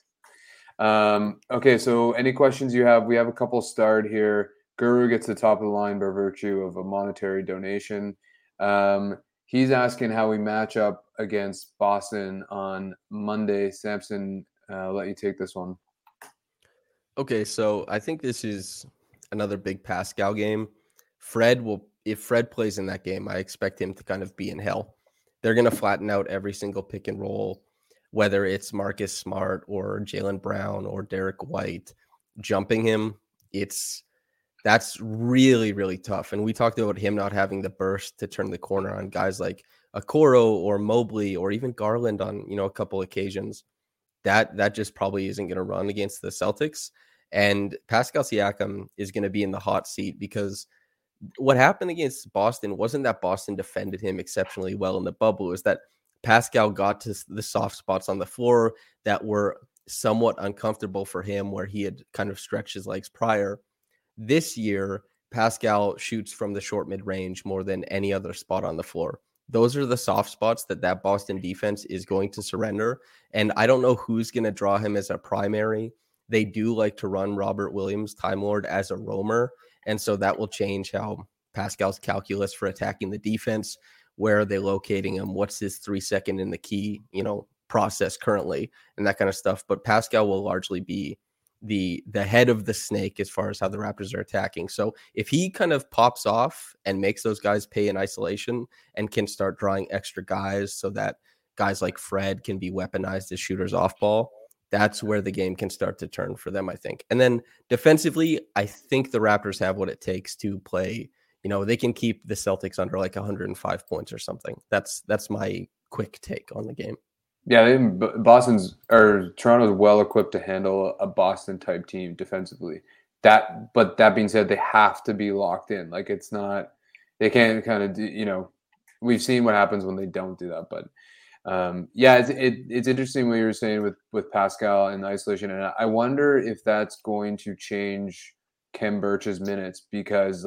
Okay, so any questions you have? We have a couple starred here. Guru gets the top of the line by virtue of a monetary donation. He's asking how we match up against Boston on Monday. Samson, I'll let you take this one. Okay, so I think this is another big Pascal game. If Fred plays in that game, I expect him to kind of be in hell. They're going to flatten out every single pick and roll, whether it's Marcus Smart or Jalen Brown or Derek White jumping him. That's really, really tough. And we talked about him not having the burst to turn the corner on guys like Okoro or Mobley or even Garland on, you know, a couple occasions. That just probably isn't going to run against the Celtics. And Pascal Siakam is going to be in the hot seat because what happened against Boston wasn't that Boston defended him exceptionally well in the bubble. It was that Pascal got to the soft spots on the floor that were somewhat uncomfortable for him, where he had kind of stretched his legs prior. This year, Pascal shoots from the short mid-range more than any other spot on the floor. Those are the soft spots that Boston defense is going to surrender. And I don't know who's going to draw him as a primary. They do like to run Robert Williams, Time Lord, as a roamer. And so that will change how Pascal's calculus for attacking the defense. Where are they locating him? What's his 3-second in the key, process currently, and that kind of stuff. But Pascal will largely be the head of the snake as far as how the Raptors are attacking. So if he kind of pops off and makes those guys pay in isolation and can start drawing extra guys so that guys like Fred can be weaponized as shooters off ball, that's where the game can start to turn for them, I think. And then defensively, I think the Raptors have what it takes to play. They can keep the Celtics under like 105 points or something. That's my quick take on the game. Yeah, Toronto's well equipped to handle a Boston type team defensively. But that being said, they have to be locked in. Like it's not, they can't kind of we've seen what happens when they don't do that. But it's interesting what you were saying with Pascal in isolation, and I wonder if that's going to change Ken Birch's minutes because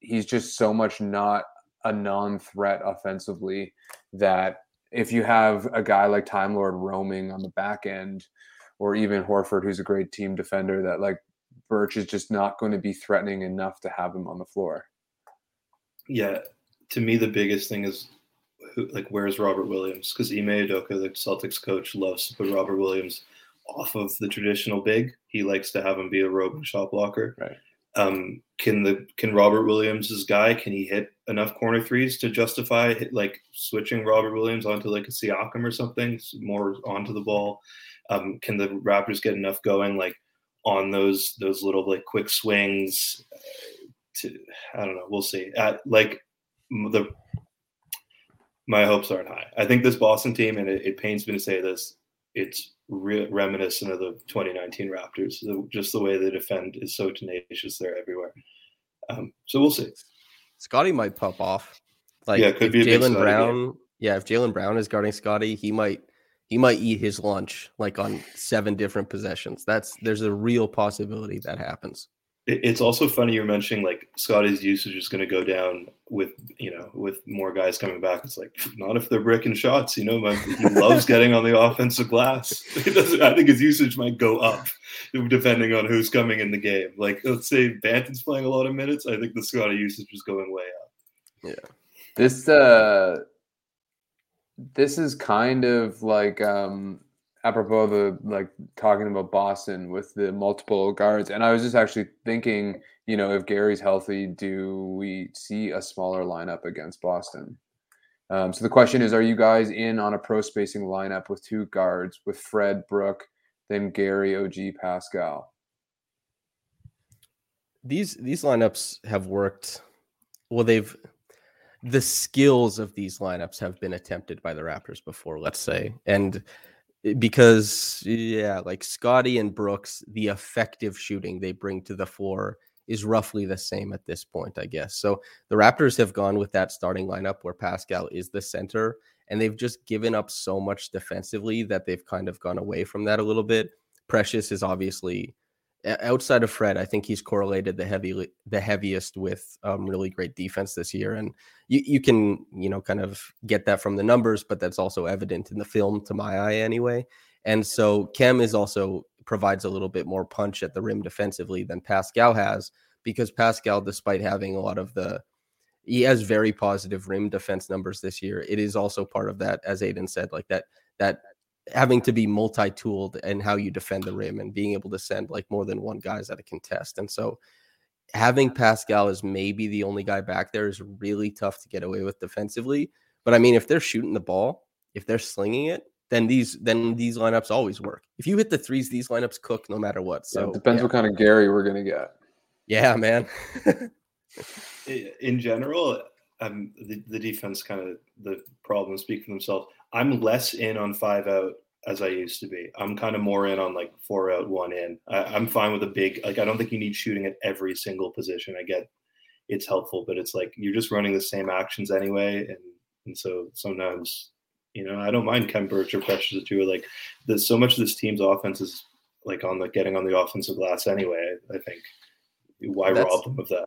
he's just so much not a non-threat offensively that if you have a guy like Time Lord roaming on the back end, or even Horford, who's a great team defender, that like Birch is just not going to be threatening enough to have him on the floor. Yeah, to me the biggest thing is where's Robert Williams? Because Ime Udoka, the Celtics coach, loves to put Robert Williams off of the traditional big. He likes to have him be a roving shot blocker. Right. Can Robert Williams' guy, can he hit enough corner threes to justify switching Robert Williams onto a Siakam or something more onto the ball? Can the Raptors get enough going on those little quick swings? I don't know. We'll see. My hopes aren't high. I think this Boston team, and it pains me to say this, it's reminiscent of the 2019 Raptors. Just the way they defend is so tenacious. They're everywhere. So we'll see. Scotty might pop off. It could be Jalen Brown. Game. Yeah, if Jalen Brown is guarding Scotty, he might eat his lunch on 7 different possessions. There's a real possibility that happens. It's also funny you're mentioning Scotty's usage is going to go down with more guys coming back. It's not if they're breaking shots. He loves getting on the offensive glass. I think his usage might go up depending on who's coming in the game. Let's say Banton's playing a lot of minutes. I think the Scotty usage is going way up. Yeah, this is kind of apropos of the talking about Boston with the multiple guards, and I was just actually thinking, if Gary's healthy, do we see a smaller lineup against Boston? So the question is, are you guys in on a pro spacing lineup with 2 guards, with Fred, Brook, then Gary, OG, Pascal? These lineups have worked well. The skills of these lineups have been attempted by the Raptors before, let's say, and. Because, Scotty and Brooks, the effective shooting they bring to the floor is roughly the same at this point, I guess. So the Raptors have gone with that starting lineup where Pascal is the center, and they've just given up so much defensively that they've kind of gone away from that a little bit. Precious is obviously, outside of Fred, I think he's correlated the heaviest with really great defense this year. And you can, kind of get that from the numbers, but that's also evident in the film to my eye anyway. And so Kem is also provides a little bit more punch at the rim defensively than Pascal has, because Pascal, despite having a lot of he has very positive rim defense numbers this year. It is also part of that, as Aiden said, that having to be multi-tooled and how you defend the rim and being able to send more than one guys at a contest. And so having Pascal as maybe the only guy back there is really tough to get away with defensively. But I mean, if they're shooting the ball, if they're slinging it, then these lineups always work. If you hit the threes, these lineups cook no matter what. So it depends what kind of Gary we're going to get. Yeah, man. In general, the defense the problems speak for themselves. I'm less in on 5 out as I used to be. I'm kind of more in on 4 out, 1 in. I'm fine with a big, I don't think you need shooting at every single position. I get it's helpful, but it's like you're just running the same actions anyway. And so sometimes, you know, I don't mind Ken Birch or Precious Achiuwa. Like, there's so much of this team's offense is like on the getting on the offensive glass anyway. I think why rob them of that?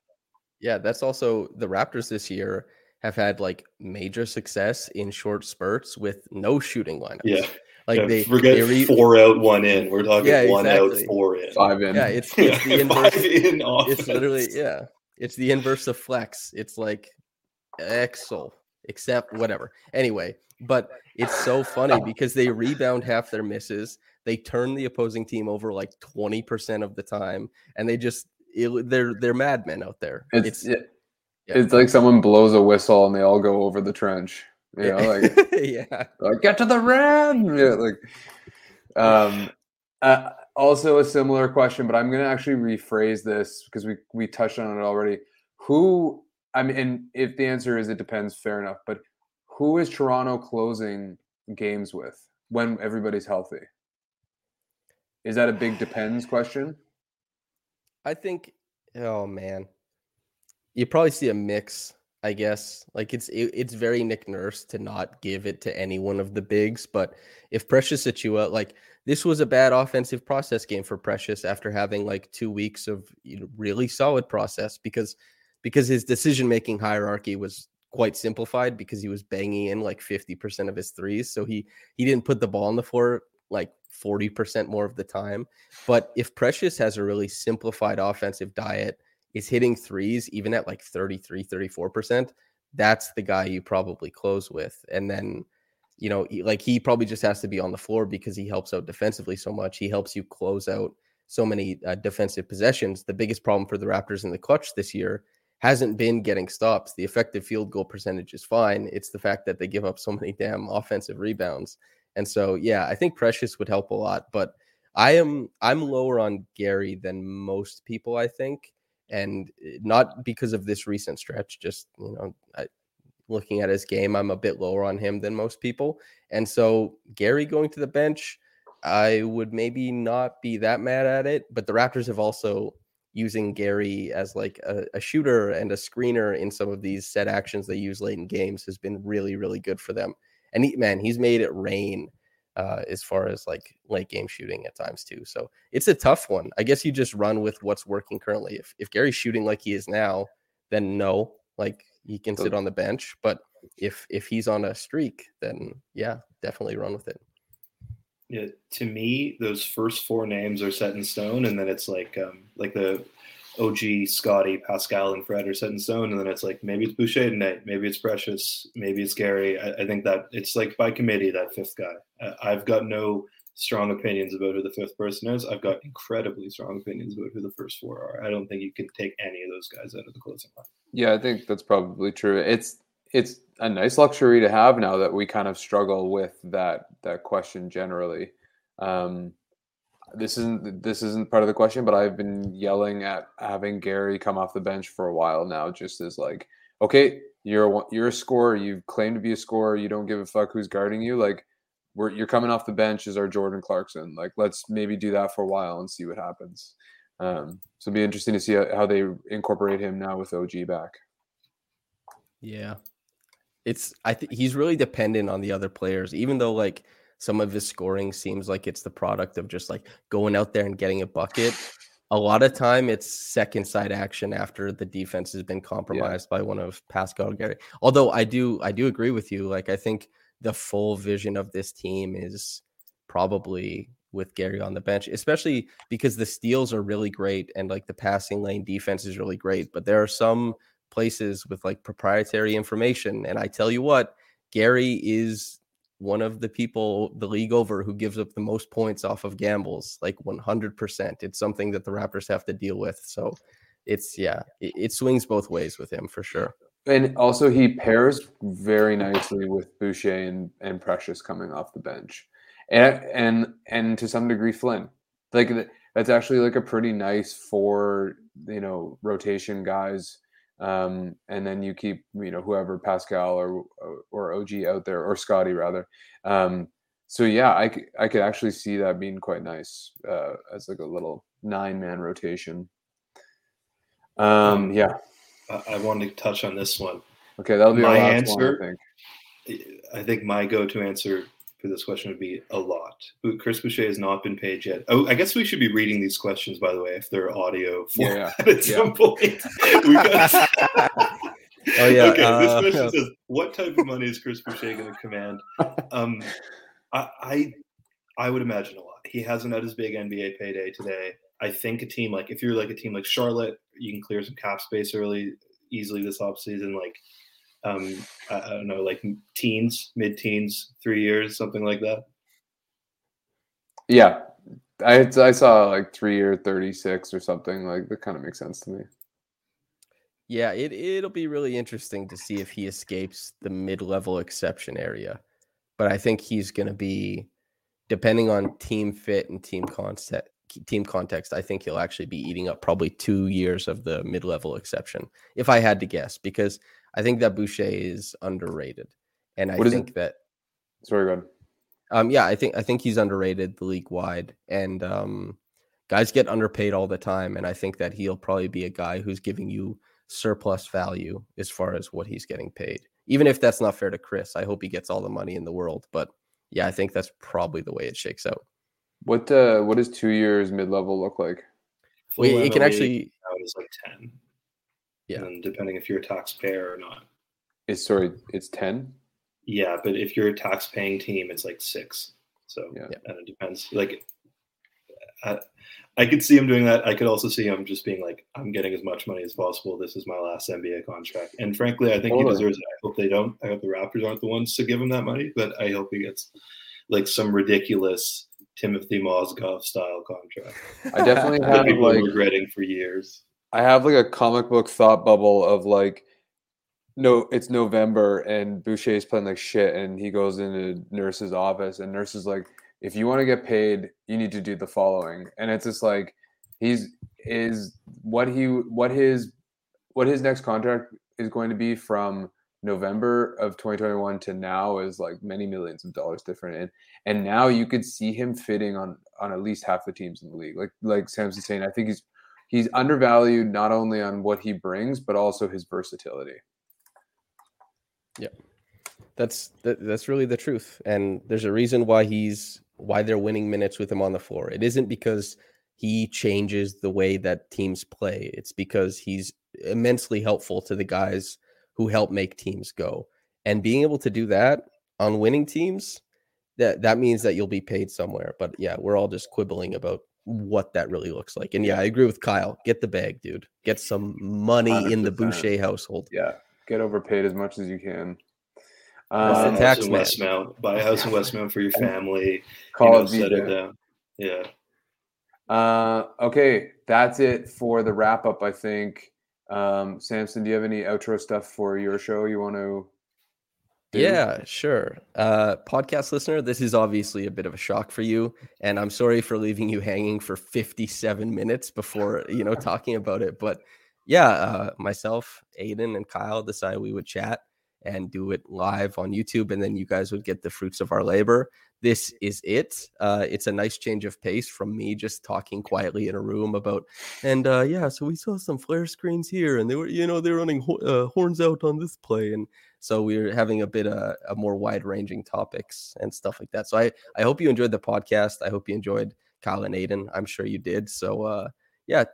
Yeah, that's also the Raptors this year have had like major success in short spurts with no shooting lineups. Yeah. Like they forget 4 out, 1 in. We're talking 1 out, 4 in. 5 in. Yeah, it's the inverse. 5 in offense. It's literally, yeah. It's the inverse of flex. It's like Excel, except whatever. Anyway, but it's so funny because they rebound half their misses. They turn the opposing team over like 20% of the time, and they just they're madmen out there. It's like someone blows a whistle and they all go over the trench. You know, like, yeah, like, get to the rim. Yeah, like, also a similar question, but I'm going to actually rephrase this because we touched on it already. Who, I mean, and if the answer is it depends, fair enough, but who is Toronto closing games with when everybody's healthy? Is that a big depends question? I think, oh man, you probably see a mix. I guess like it's very Nick Nurse to not give it to any one of the bigs, but if Precious Achiuwa, like this was a bad offensive process game for Precious after having like 2 weeks of, you know, really solid process because his decision making hierarchy was quite simplified because he was banging in like 50% of his threes, so he didn't put the ball on the floor like 40% more of the time. But if Precious has a really simplified offensive diet, is hitting threes even at like 33, 34%, that's the guy you probably close with. And then, you know, like he probably just has to be on the floor because he helps out defensively so much. He helps you close out so many defensive possessions. The biggest problem for the Raptors in the clutch this year hasn't been getting stops. The effective field goal percentage is fine. It's the fact that they give up so many damn offensive rebounds. And so, yeah, I think Precious would help a lot, but I'm lower on Gary than most people, I think. And not because of this recent stretch, just, you know, looking at his game, I'm a bit lower on him than most people. And so Gary going to the bench, I would maybe not be that mad at it. But the Raptors have also using Gary as like a shooter and a screener in some of these set actions they use late in games has been really, really good for them. And he's made it rain as far as like late game shooting at times too. So it's a tough one. I guess you just run with what's working currently. If Gary's shooting like he is now, then no, like he can sit on the bench. But if he's on a streak, then yeah, definitely run with it. Yeah, to me, those first four names are set in stone. And then it's like the OG, Scotty, Pascal, and Fred are set in stone. And then it's like, maybe it's Boucher tonight. Maybe it's Precious. Maybe it's Gary. I think that it's like by committee, that fifth guy. I've got no strong opinions about who the fifth person is. I've got incredibly strong opinions about who the first four are. I don't think you can take any of those guys out of the closing line. Yeah, I think that's probably true. It's a nice luxury to have now that we kind of struggle with that question generally. This isn't part of the question, but I've been yelling at having Gary come off the bench for a while now, just as like, okay, you're a scorer. You claim to be a scorer. You don't give a fuck who's guarding you. Like, you're coming off the bench as our Jordan Clarkson. Like, let's maybe do that for a while and see what happens. So it'll be interesting to see how they incorporate him now with OG back. Yeah. He's really dependent on the other players, even though like, some of his scoring seems like it's the product of just like going out there and getting a bucket. A lot of time it's second side action after the defense has been compromised by one of Pascal and Gary. Although I do agree with you. Like, I think the full vision of this team is probably with Gary on the bench, especially because the steals are really great. And like the passing lane defense is really great, but there are some places with like proprietary information. And I tell you what, Gary is one of the people the league over who gives up the most points off of gambles, like 100%. It's something that the Raptors have to deal with. So it swings both ways with him for sure. And also he pairs very nicely with Boucher and Precious coming off the bench. And to some degree, Flynn. Like that's actually like a pretty nice four, you know, rotation guys. And then you keep, you know, whoever Pascal or OG out there, or Scotty rather. So yeah, I could actually see that being quite nice as like a little 9-man rotation. Yeah, I wanted to touch on this one. Okay, that'll be my answer. One, I think my go-to answer for this question would be a lot. Chris Boucher has not been paid yet. Oh, I guess we should be reading these questions, by the way, if they're audio format some point. Oh yeah. Okay, this question says, "What type of money is Chris Boucher going to command?" I would imagine a lot. He hasn't had his big NBA payday today. I think a team like, if you're like a team like Charlotte, you can clear some cap space easily this offseason. Like, I don't know, like mid-teens, 3 years, something like that. Yeah, I saw like 3 year 36 or something. Like, that kind of makes sense to me. Yeah, it'll be really interesting to see if he escapes the mid-level exception area. But I think he's going to be, depending on team fit and team context, I think he'll actually be eating up probably 2 years of the mid-level exception, if I had to guess, because I think that Boucher is underrated. And I think that... Sorry, go ahead. Yeah, I think he's underrated the league-wide. And guys get underpaid all the time, and I think that he'll probably be a guy who's giving you surplus value as far as what he's getting paid. Even if that's not fair to Chris, I hope he gets all the money in the world. But yeah, I think that's probably the way it shakes out. What does 2 years mid-level look like? Well, it can actually is like 10. Yeah, and depending if you're a taxpayer or not. It's 10. Yeah, but if you're a tax-paying team, it's like 6. So yeah. And it depends. Like, I could see him doing that. I could also see him just being like, I'm getting as much money as possible. This is my last NBA contract. And frankly, I think he deserves it. I hope they don't. I hope the Raptors aren't the ones to give him that money, but I hope he gets like some ridiculous Timothy Mozgov style contract. I definitely have people like regretting for years. I have like a comic book thought bubble of like, no, it's November and Boucher is playing like shit, and he goes into Nurse's office, and Nurse is like, if you want to get paid, you need to do the following. And it's just like, his next contract is going to be from November of 2021 to now is like many millions of dollars different. And now you could see him fitting on at least half the teams in the league. Like Samson's saying, I think he's undervalued not only on what he brings, but also his versatility. Yeah. That's really the truth. And there's a reason why they're winning minutes with him on the floor. It isn't because he changes the way that teams play. It's because he's immensely helpful to the guys who help make teams go. And being able to do that on winning teams, that means that you'll be paid somewhere. But yeah, we're all just quibbling about what that really looks like. And yeah, I agree with Kyle. Get the bag, dude. Get some money 100%. In the Boucher household. Yeah, get overpaid as much as you can. Buy a house in Westmount for your family. Set it down. Yeah. Okay, that's it for the wrap up, I think. Samson, do you have any outro stuff for your show you want to do? Yeah, sure. Podcast listener, this is obviously a bit of a shock for you, and I'm sorry for leaving you hanging for 57 minutes before talking about it. But yeah, myself, Aiden, and Kyle decided we would chat and do it live on YouTube, and then you guys would get the fruits of our labor. This is it. It's a nice change of pace from me just talking quietly in a room about, so we saw some flare screens here, and they were running horns out on this play, and so we're having a bit of a more wide-ranging topics and stuff like that. So I hope you enjoyed the podcast. I hope you enjoyed Kyle and Aiden. I'm sure you did. So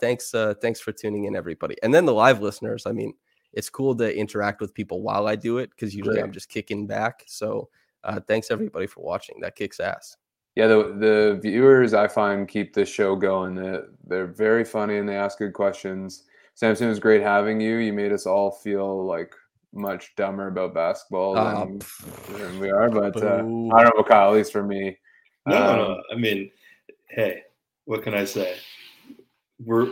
thanks for tuning in, everybody. And then the live listeners, I mean, it's cool to interact with people while I do it, because usually I'm just kicking back. So thanks, everybody, for watching. That kicks ass. Yeah, the viewers, I find, keep the show going. They're very funny, and they ask good questions. Samson, it was great having you. You made us all feel like much dumber about basketball than we are. But I don't know, Kyle, at least for me. No. I mean, hey, what can I say? We're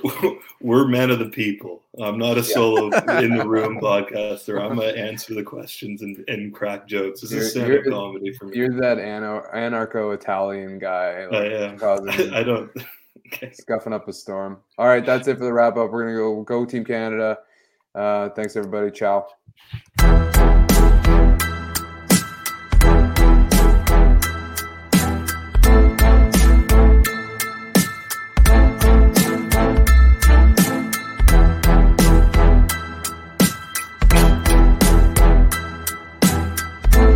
men of the people. I'm not a solo in the room podcaster. I'm gonna answer the questions and crack jokes. This is stand-up comedy for me. You're that anarcho-Italian guy. Scuffing up a storm. All right, that's it for the wrap up. We're gonna go Team Canada. Thanks everybody. Ciao.